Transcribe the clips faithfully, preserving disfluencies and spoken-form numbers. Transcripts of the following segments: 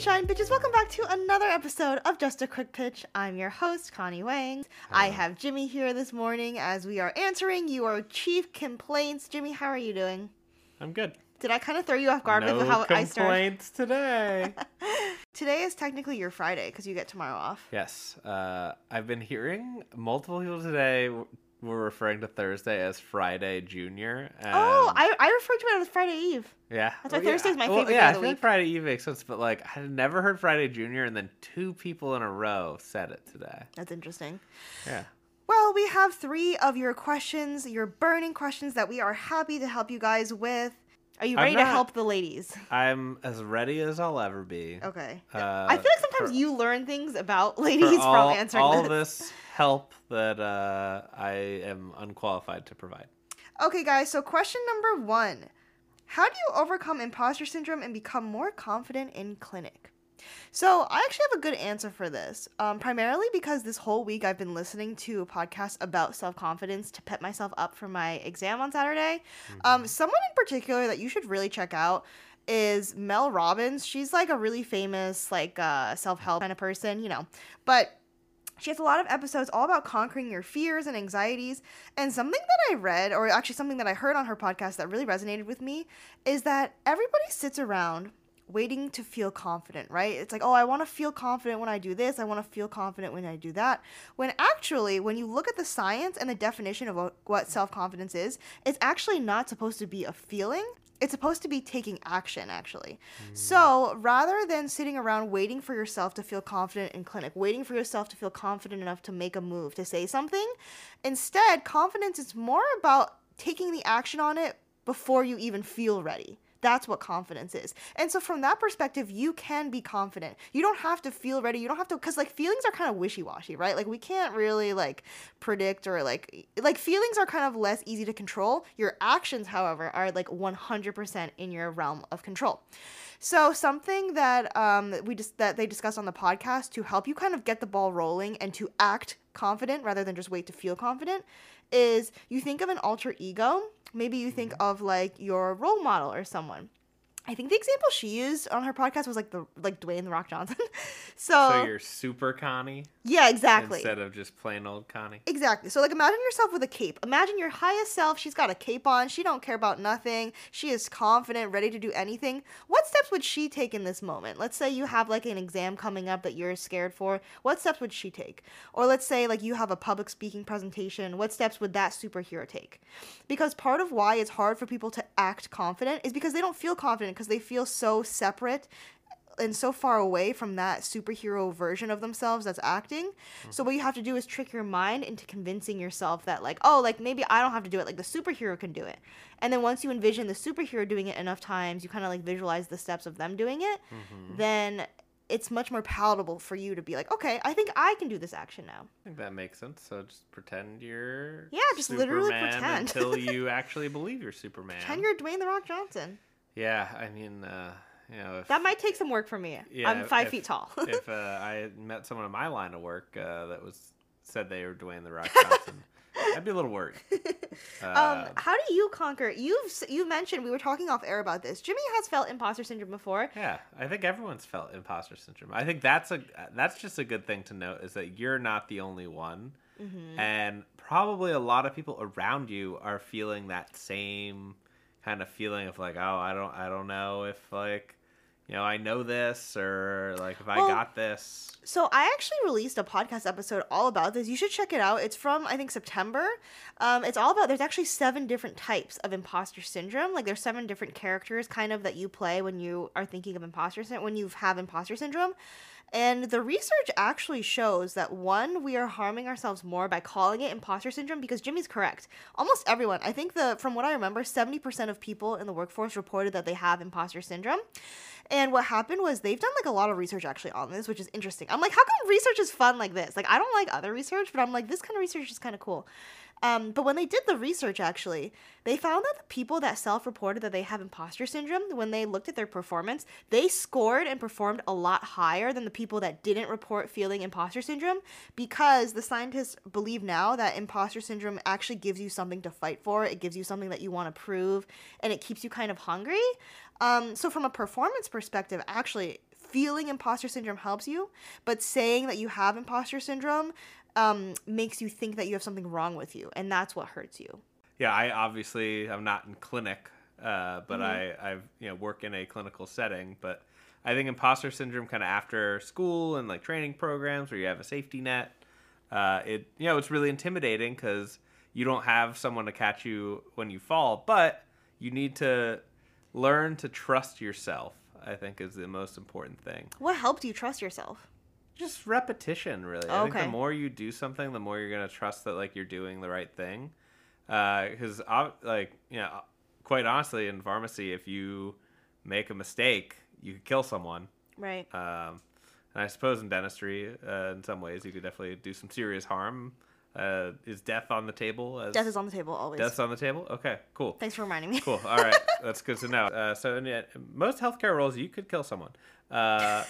sunshine bitches, welcome back to another episode of Just a Quick Pitch. I'm your host, Connie Wang. Hi. I have Jimmy here this morning as we are answering your Chief Complaints. Jimmy, how are you doing? I'm good. Did I kind of throw you off guard no with how I started? No complaints today. Today is technically your Friday because you get tomorrow off. Yes. Uh, I've been hearing multiple people today were referring to Thursday as Friday Junior. And... Oh, I, I refer to it as Friday Eve. Yeah. That's why well, Thursday's yeah. my favorite well, yeah, day of the week. Yeah, I think Friday Eve makes sense, but like I've never heard Friday Junior, and then two people in a row said it today. That's interesting. Yeah. Well, we have three of your questions, your burning questions that we are happy to help you guys with. Are you ready not, to help the ladies? I'm as ready as I'll ever be. Okay. Uh, I feel like sometimes for, you learn things about ladies all, from answering all this. this help that uh, I am unqualified to provide. Okay, guys. So question number one. How do you overcome imposter syndrome and become more confident in clinic? So I actually have a good answer for this, um, primarily because this whole week I've been listening to a podcast about self-confidence to pep myself up for my exam on Saturday. Mm-hmm. Um, someone in particular that you should really check out is Mel Robbins. She's like a really famous like uh, self-help kind of person, you know, but she has a lot of episodes all about conquering your fears and anxieties. And something that I read, or actually something that I heard on her podcast that really resonated with me, is that everybody sits around waiting to feel confident, right? It's like, oh, I want to feel confident when I do this. I want to feel confident when I do that. When actually, when you look at the science and the definition of what self-confidence is, it's actually not supposed to be a feeling. It's supposed to be taking action, actually. Mm. So rather than sitting around waiting for yourself to feel confident in clinic, waiting for yourself to feel confident enough to make a move, to say something, instead, confidence is more about taking the action on it before you even feel ready. That's what confidence is. And so from that perspective, you can be confident. You don't have to feel ready. You don't have to, because like feelings are kind of wishy-washy, right? Like we can't really like predict or like, like feelings are kind of less easy to control. Your actions, however, are like one hundred percent in your realm of control. So something that um, we just, that they discussed on the podcast to help you kind of get the ball rolling and to act confident rather than just wait to feel confident is you think of an alter ego. Maybe you think of like your role model or someone. I think the example she used on her podcast was like the like Dwayne the Rock Johnson. so, so you're super Connie? Yeah, exactly. Instead of just plain old Connie. Exactly. So like imagine yourself with a cape. Imagine your highest self. She's got a cape on. She don't care about nothing. She is confident, ready to do anything. What steps would she take in this moment? Let's say you have like an exam coming up that you're scared for. What steps would she take? Or let's say like you have a public speaking presentation. What steps would that superhero take? Because part of why it's hard for people to act confident is because they don't feel confident, because they feel so separate and so far away from that superhero version of themselves that's acting. Mm-hmm. So what you have to do is trick your mind into convincing yourself that like, oh, like maybe I don't have to do it. Like the superhero can do it. And then once you envision the superhero doing it enough times, you kind of like visualize the steps of them doing it. Mm-hmm. Then it's much more palatable for you to be like, okay, I think I can do this action now. I think that makes sense. So just pretend you're yeah, just Superman literally pretend until you actually believe you're Superman. Pretend you're Dwayne the Rock Johnson. Yeah, I mean, uh, you know... If, that might take some work for me. Yeah, I'm five if, feet tall. if uh, I met someone in my line of work uh, that was said they were Dwayne the Rock Johnson, I'd be a little worried. Uh, um, how do you conquer... You've You mentioned, we were talking off air about this. Jimmy has felt imposter syndrome before. Yeah, I think everyone's felt imposter syndrome. I think that's a that's just a good thing to note, is that you're not the only one. Mm-hmm. And probably a lot of people around you are feeling that same... kind of feeling of like, oh, I don't I don't know if like, you know, I know this or like if well, I got this. So I actually released a podcast episode all about this. You should check it out. It's from, I think, September. Um, it's all about, there's actually seven different types of imposter syndrome. Like there's seven different characters kind of that you play when you are thinking of imposter syndrome, when you have imposter syndrome. And the research actually shows that, one, we are harming ourselves more by calling it imposter syndrome, because Jimmy's correct. Almost everyone, I think the from what I remember, seventy percent of people in the workforce reported that they have imposter syndrome. And what happened was they've done like a lot of research actually on this, which is interesting. I'm like, how come research is fun like this? Like, I don't like other research, but I'm like, this kind of research is kind of cool. Um, but when they did the research, actually, they found that the people that self-reported that they have imposter syndrome, when they looked at their performance, they scored and performed a lot higher than the people that didn't report feeling imposter syndrome, because the scientists believe now that imposter syndrome actually gives you something to fight for. It gives you something that you want to prove, and it keeps you kind of hungry. Um, so from a performance perspective, actually, feeling imposter syndrome helps you, but saying that you have imposter syndrome um, makes you think that you have something wrong with you, and that's what hurts you. Yeah, I obviously I'm not in clinic, uh, but mm-hmm. I I've you know work in a clinical setting, but I think imposter syndrome kind of after school and like training programs where you have a safety net, uh, it you know it's really intimidating because you don't have someone to catch you when you fall, but you need to learn to trust yourself, I think, is the most important thing. What helped you trust yourself? Just repetition, really. Oh, I think okay. the more you do something, the more you're going to trust that, like, you're doing the right thing. Because, uh, like, you know, quite honestly, in pharmacy, if you make a mistake, you could kill someone. Right. Um, and I suppose in dentistry, uh, in some ways, you could definitely do some serious harm. Uh, is death on the table? As... Death is on the table, always. Death's on the table? Okay, cool. Thanks for reminding me. Cool, all right. That's good to know. Uh, so in uh, most healthcare roles, you could kill someone. Uh...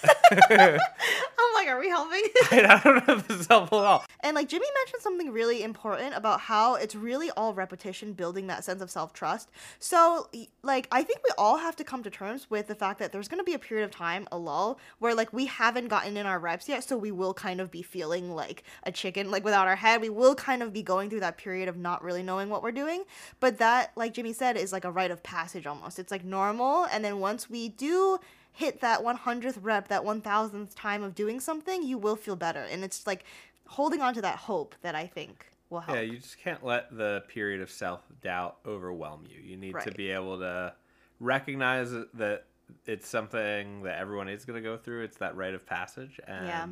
I'm like, are we helping? I don't know if this is helpful at all. And like Jimmy mentioned something really important about how it's really all repetition, building that sense of self-trust. So like, I think we all have to come to terms with the fact that there's going to be a period of time, a lull, where like we haven't gotten in our reps yet. So we will kind of be feeling like a chicken, like without our head. We will kind of be going through that period of not really knowing what we're doing. But that, like Jimmy said, is like a rite of passage almost. It's like normal. And then once we do hit that hundredth rep, that one thousandth time of doing something, you will feel better. And it's like holding on to that hope that I think will help. Yeah, you just can't let the period of self-doubt overwhelm you. You need right. to be able to recognize that it's something that everyone is going to go through. It's that rite of passage. And yeah.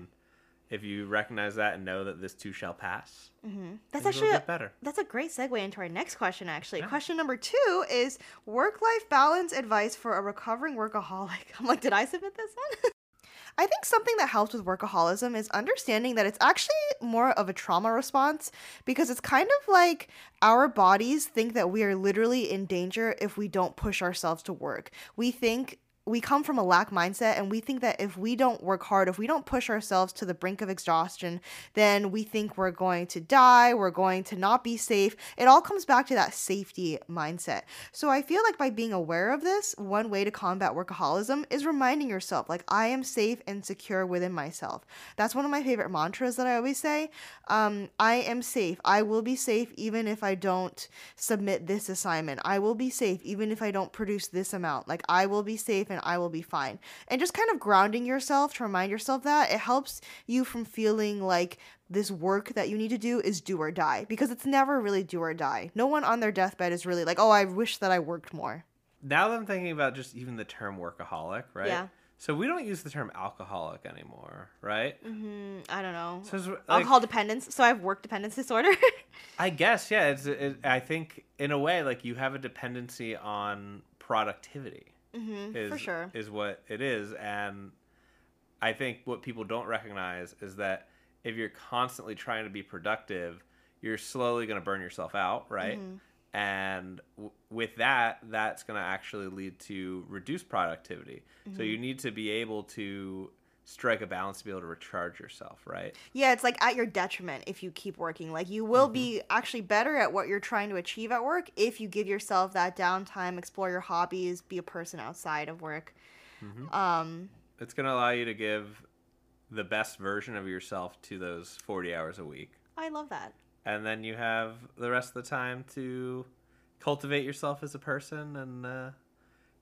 if you recognize that and know that this too shall pass, mm-hmm. that's actually a, better. That's a great segue into our next question, actually. Yeah. Question number two is work-life balance advice for a recovering workaholic. I'm like, did I submit this one? I think something that helps with workaholism is understanding that it's actually more of a trauma response, because it's kind of like our bodies think that we are literally in danger if we don't push ourselves to work. We think... We come from a lack mindset, and we think that if we don't work hard, if we don't push ourselves to the brink of exhaustion, then we think we're going to die, we're going to not be safe. It all comes back to that safety mindset. So I feel like by being aware of this, one way to combat workaholism is reminding yourself, like, I am safe and secure within myself. That's one of my favorite mantras that I always say. Um, I am safe. I will be safe even if I don't submit this assignment. I will be safe even if I don't produce this amount. Like, I will be safe and And I will be fine. And just kind of grounding yourself to remind yourself that it helps you from feeling like this work that you need to do is do or die, because it's never really do or die. No one on their deathbed is really like, oh, I wish that I worked more. Now that I'm thinking about just even the term workaholic, right? Yeah. So we don't use the term alcoholic anymore, right? Mm-hmm. I don't know. So like, alcohol dependence. So I have work dependence disorder. I guess, yeah. It's, it, I think in a way, like you have a dependency on productivity. Mm-hmm, is, for sure. is what it is. And I think what people don't recognize is that if you're constantly trying to be productive, you're slowly going to burn yourself out, right? Mm-hmm. And w- with that, that's going to actually lead to reduced productivity. Mm-hmm. So you need to be able to strike a balance to be able to recharge yourself, right? Yeah, it's like at your detriment if you keep working. Like you will mm-hmm. be actually better at what you're trying to achieve at work if you give yourself that downtime, explore your hobbies, be a person outside of work. Mm-hmm. Um, it's going to allow you to give the best version of yourself to those forty hours a week. I love that. And then you have the rest of the time to cultivate yourself as a person and uh,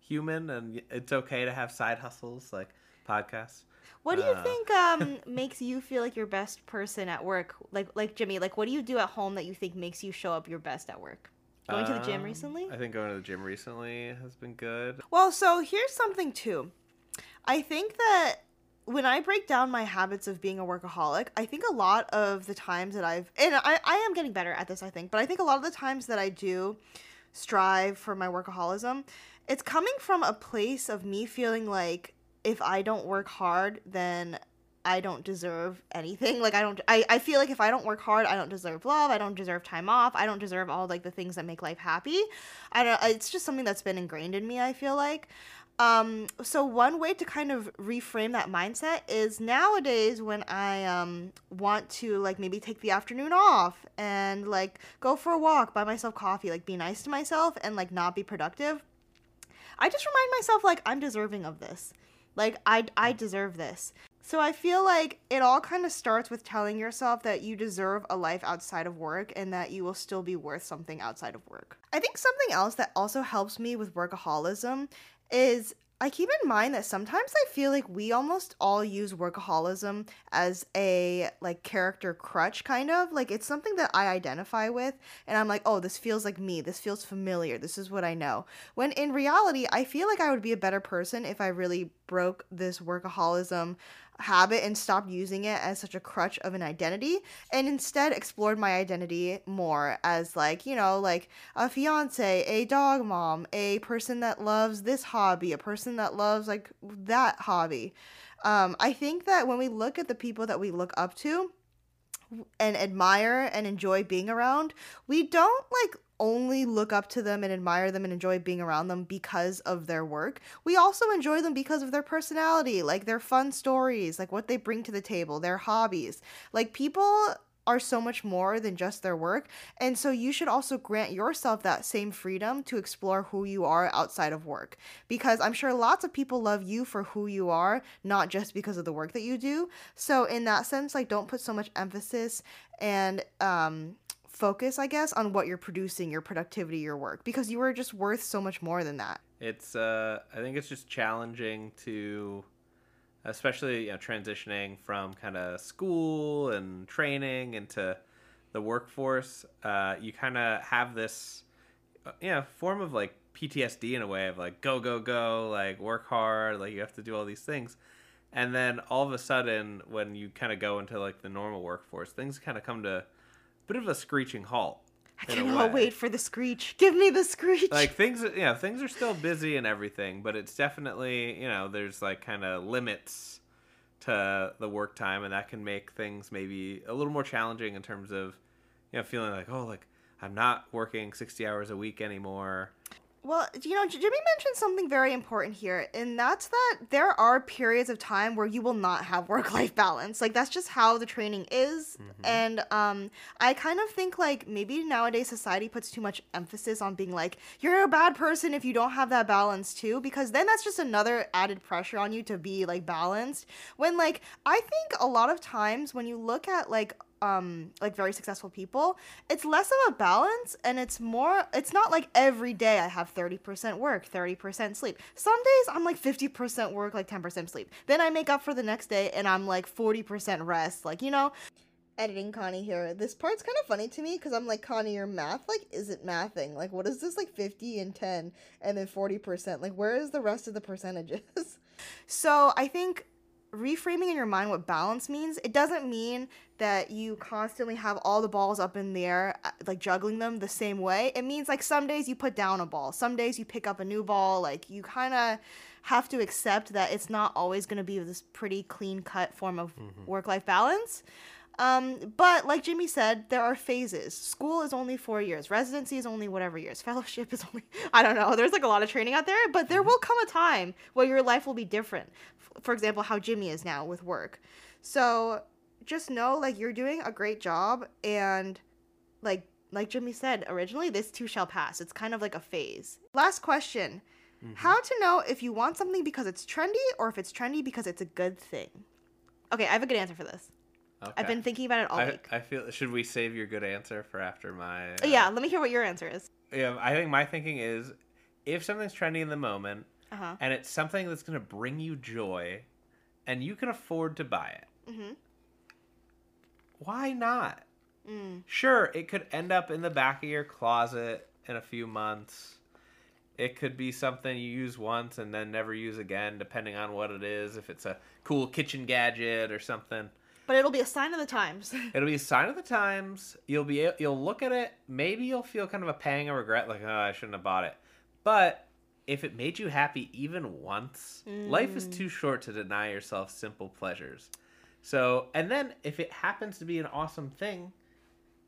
human, and it's okay to have side hustles like podcasts. What do you uh. think um, makes you feel like your best person at work? Like like Jimmy, like what do you do at home that you think makes you show up your best at work? Going um, to the gym recently? I think going to the gym recently has been good. Well, so here's something too. I think that when I break down my habits of being a workaholic, I think a lot of the times that I've, and I, I am getting better at this, I think, but I think a lot of the times that I do strive for my workaholism, it's coming from a place of me feeling like, if I don't work hard, then I don't deserve anything. Like I don't, I, I feel like if I don't work hard, I don't deserve love. I don't deserve time off. I don't deserve all like the things that make life happy. I don't, it's just something that's been ingrained in me, I feel like. Um, so one way to kind of reframe that mindset is nowadays when I, um, want to like maybe take the afternoon off and like go for a walk, buy myself coffee, like be nice to myself and like not be productive. I just remind myself like I'm deserving of this. Like, I, I deserve this. So I feel like it all kind of starts with telling yourself that you deserve a life outside of work and that you will still be worth something outside of work. I think something else that also helps me with workaholism is I keep in mind that sometimes I feel like we almost all use workaholism as a like character crutch, kind of. Like, it's something that I identify with and I'm like, oh, this feels like me. This feels familiar. This is what I know. When in reality, I feel like I would be a better person if I really broke this workaholism habit and stopped using it as such a crutch of an identity and instead explored my identity more as like, you know, like a fiance, a dog mom, a person that loves this hobby, a person that loves like that hobby. Um, I think that when we look at the people that we look up to and admire and enjoy being around, we don't like only look up to them and admire them and enjoy being around them because of their work. We also enjoy them because of their personality, like their fun stories, like what they bring to the table, their hobbies. Like, people are so much more than just their work. And so you should also grant yourself that same freedom to explore who you are outside of work, because I'm sure lots of people love you for who you are, not just because of the work that you do. So in that sense, like, don't put so much emphasis and, um, focus, I guess, on what you're producing, your productivity, your work, because you are just worth so much more than that. It's, uh, I think it's just challenging to, especially, you know, transitioning from kind of school and training into the workforce. Uh, you kind of have this, you know, form of like P T S D in a way of like, go, go, go, like work hard, like you have to do all these things. And then all of a sudden, when you kind of go into like the normal workforce, things kind of come to bit of a screeching halt. I cannot wait for the screech. Give me the screech. Like, things, you know, things are still busy and everything, but it's definitely, you know, there's like kind of limits to the work time, and that can make things maybe a little more challenging in terms of, you know, feeling like, oh, like I'm not working sixty hours a week anymore. Well, you know, Jimmy mentioned something very important here, and that's that there are periods of time where you will not have work-life balance. Like, that's just how the training is. Mm-hmm. And um, I kind of think, like, maybe nowadays society puts too much emphasis on being like, you're a bad person if you don't have that balance, too, because then that's just another added pressure on you to be, like, balanced. When, like, I think a lot of times when you look at, like, Um, like very successful people, it's less of a balance and it's more, it's not like every day I have thirty percent work, thirty percent sleep. Some days I'm like fifty percent work, like ten percent sleep. Then I make up for the next day and I'm like forty percent rest, like, you know. Editing Connie here. This part's kind of funny to me because I'm like, Connie, your math like isn't mathing. Like, what is this, like fifty and ten and then forty percent? Like, where is the rest of the percentages? So I think reframing in your mind what balance means, it doesn't mean that you constantly have all the balls up in the air, like juggling them the same way. It means like some days you put down a ball, some days you pick up a new ball. Like, you kind of have to accept that it's not always going to be this pretty clean cut form of mm-hmm. work-life balance. Um, but like Jimmy said, there are phases. School is only four years. Residency is only whatever years. Fellowship is only, I don't know. There's like a lot of training out there, but there will come a time where your life will be different. For example, how Jimmy is now with work. So just know, like, you're doing a great job. And like, like Jimmy said, originally, this too shall pass. It's kind of like a phase. Last question. Mm-hmm. How to know if you want something because it's trendy or if it's trendy because it's a good thing? Okay. I have a good answer for this. Okay. I've been thinking about it all I, week. I feel, should we save your good answer for after my... Uh, yeah, let me hear what your answer is. Yeah, I think my thinking is, if something's trendy in the moment, uh-huh. and it's something that's going to bring you joy, and you can afford to buy it, mm-hmm. why not? Mm. Sure, it could end up in the back of your closet in a few months. It could be something you use once and then never use again, depending on what it is, if it's a cool kitchen gadget or something. But it'll be a sign of the times. It'll be a sign of the times. You'll be you'll look at it. Maybe you'll feel kind of a pang of regret, like, oh, I shouldn't have bought it. But if it made you happy even once, mm. life is too short to deny yourself simple pleasures. So, and then if it happens to be an awesome thing,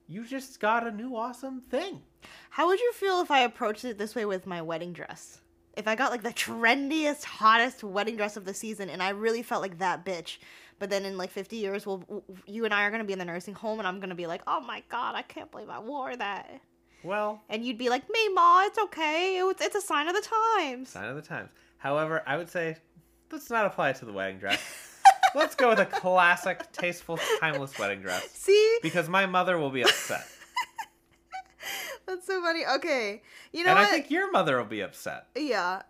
you just got a new awesome thing. How would you feel if I approached it this way with my wedding dress? If I got like the trendiest, hottest wedding dress of the season and I really felt like that bitch, but then in like fifty years, we'll, you and I are going to be in the nursing home and I'm going to be like, oh my God, I can't believe I wore that. Well. And you'd be like, me, Ma, it's okay. It's, it's a sign of the times. Sign of the times. However, I would say let's not apply it to the wedding dress. Let's go with a classic, tasteful, timeless wedding dress. See? Because my mother will be upset. That's so funny. Okay. You know and what? I think your mother will be upset. Yeah.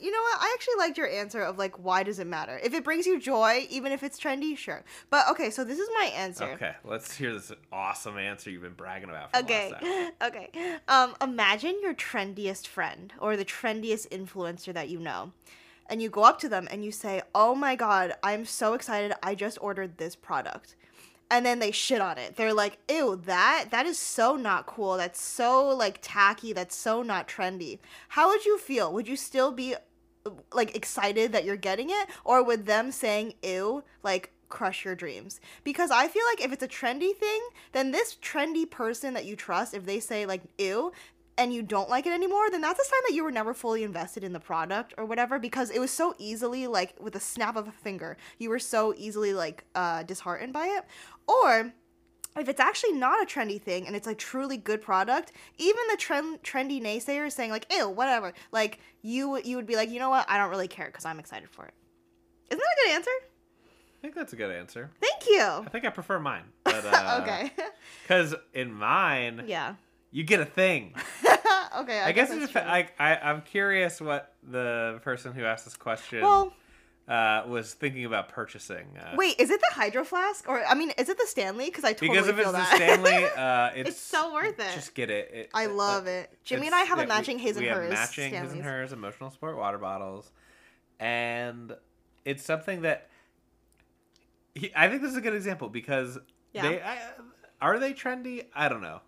You know what? I actually liked your answer of, like, why does it matter? If it brings you joy, even if it's trendy, sure. But, okay, so this is my answer. Okay, let's hear this awesome answer you've been bragging about for okay. the last hour. Okay, okay. Um, imagine your trendiest friend or the trendiest influencer that you know. And you go up to them and you say, oh, my God, I'm so excited. I just ordered this product. And then they shit on it. They're like, ew, that that is so not cool. That's so, like, tacky. That's so not trendy. How would you feel? Would you still be, like, excited that you're getting it? Or would them saying, ew, like, crush your dreams? Because I feel like if it's a trendy thing, then this trendy person that you trust, if they say, like, ew, and you don't like it anymore, then that's a sign that you were never fully invested in the product or whatever, because it was so easily, like, with a snap of a finger, you were so easily, like, uh, disheartened by it. Or if it's actually not a trendy thing and it's a truly good product, even the trend, trendy naysayers saying, like, ew, whatever, like, you you would be like, you know what, I don't really care because I'm excited for it. Isn't that a good answer? I think that's a good answer. Thank you. I think I prefer mine. But, uh, okay. Because in mine... yeah. You get a thing. Okay, I, I guess, guess it's I, I I'm curious what the person who asked this question well, uh, was thinking about purchasing. Uh, wait, is it the Hydro Flask, or I mean, is it the Stanley? Because I totally because if feel it's that. the Stanley, uh, it's, it's so worth it. Just get it. it I love it. it. Jimmy and I have a matching his and hers. We have matching his and hers emotional support water bottles, and it's something that he, I think this is a good example because yeah. they I, are they trendy? I don't know.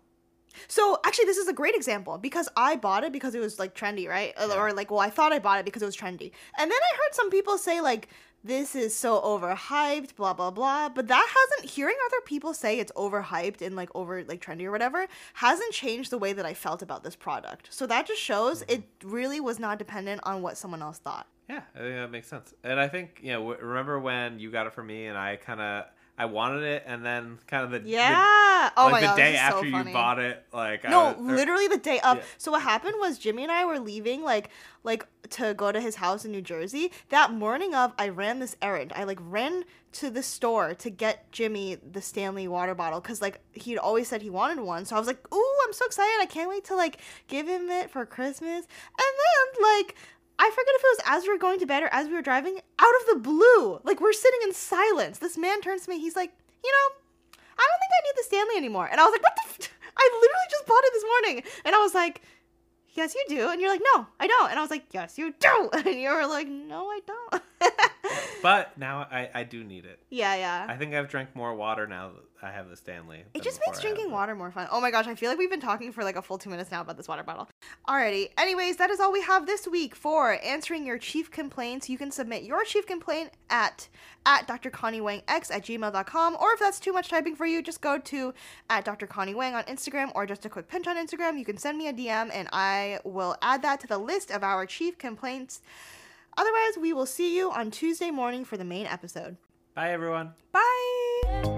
So actually this is a great example because I bought it because it was like trendy, right? Yeah. Or like, well, I thought I bought it because it was trendy. And then I heard some people say like, this is so overhyped, blah, blah, blah. But that hasn't, hearing other people say it's overhyped and like over like trendy or whatever, hasn't changed the way that I felt about this product. So that just shows mm-hmm. it really was not dependent on what someone else thought. Yeah, I think that makes sense. And I think, you know, w- remember when you got it from me and I kind of... I wanted it, and then kind of the yeah, the, oh like my the God, day this is after so funny. You bought it, like no, I, or, literally the day up. Yeah. So what happened was Jimmy and I were leaving, like like to go to his house in New Jersey. That morning of, I ran this errand. I like ran to the store to get Jimmy the Stanley water bottle because like he'd always said he wanted one. So I was like, ooh, I'm so excited! I can't wait to like give him it for Christmas. And then like. I forget if it was as we were going to bed or as we were driving, out of the blue. Like, we're sitting in silence. This man turns to me. He's like, you know, I don't think I need the Stanley anymore. And I was like, what the f-? I literally just bought it this morning. And I was like, yes, you do. And you're like, no, I don't. And I was like, yes, you do. And you were like, no, I don't. But now I, I do need it. Yeah, yeah. I think I've drank more water now that I have the Stanley. It just makes drinking water more fun. Oh my gosh, I feel like we've been talking for like a full two minutes now about this water bottle. Alrighty. Anyways, that is all we have this week for answering your chief complaints. You can submit your chief complaint at at drconniewangx at gmail dot com, or if that's too much typing for you, just go to at drconniewang on Instagram or Just a Quick Pinch on Instagram. You can send me a D M and I will add that to the list of our chief complaints. Otherwise, we will see you on Tuesday morning for the main episode. Bye, everyone. Bye.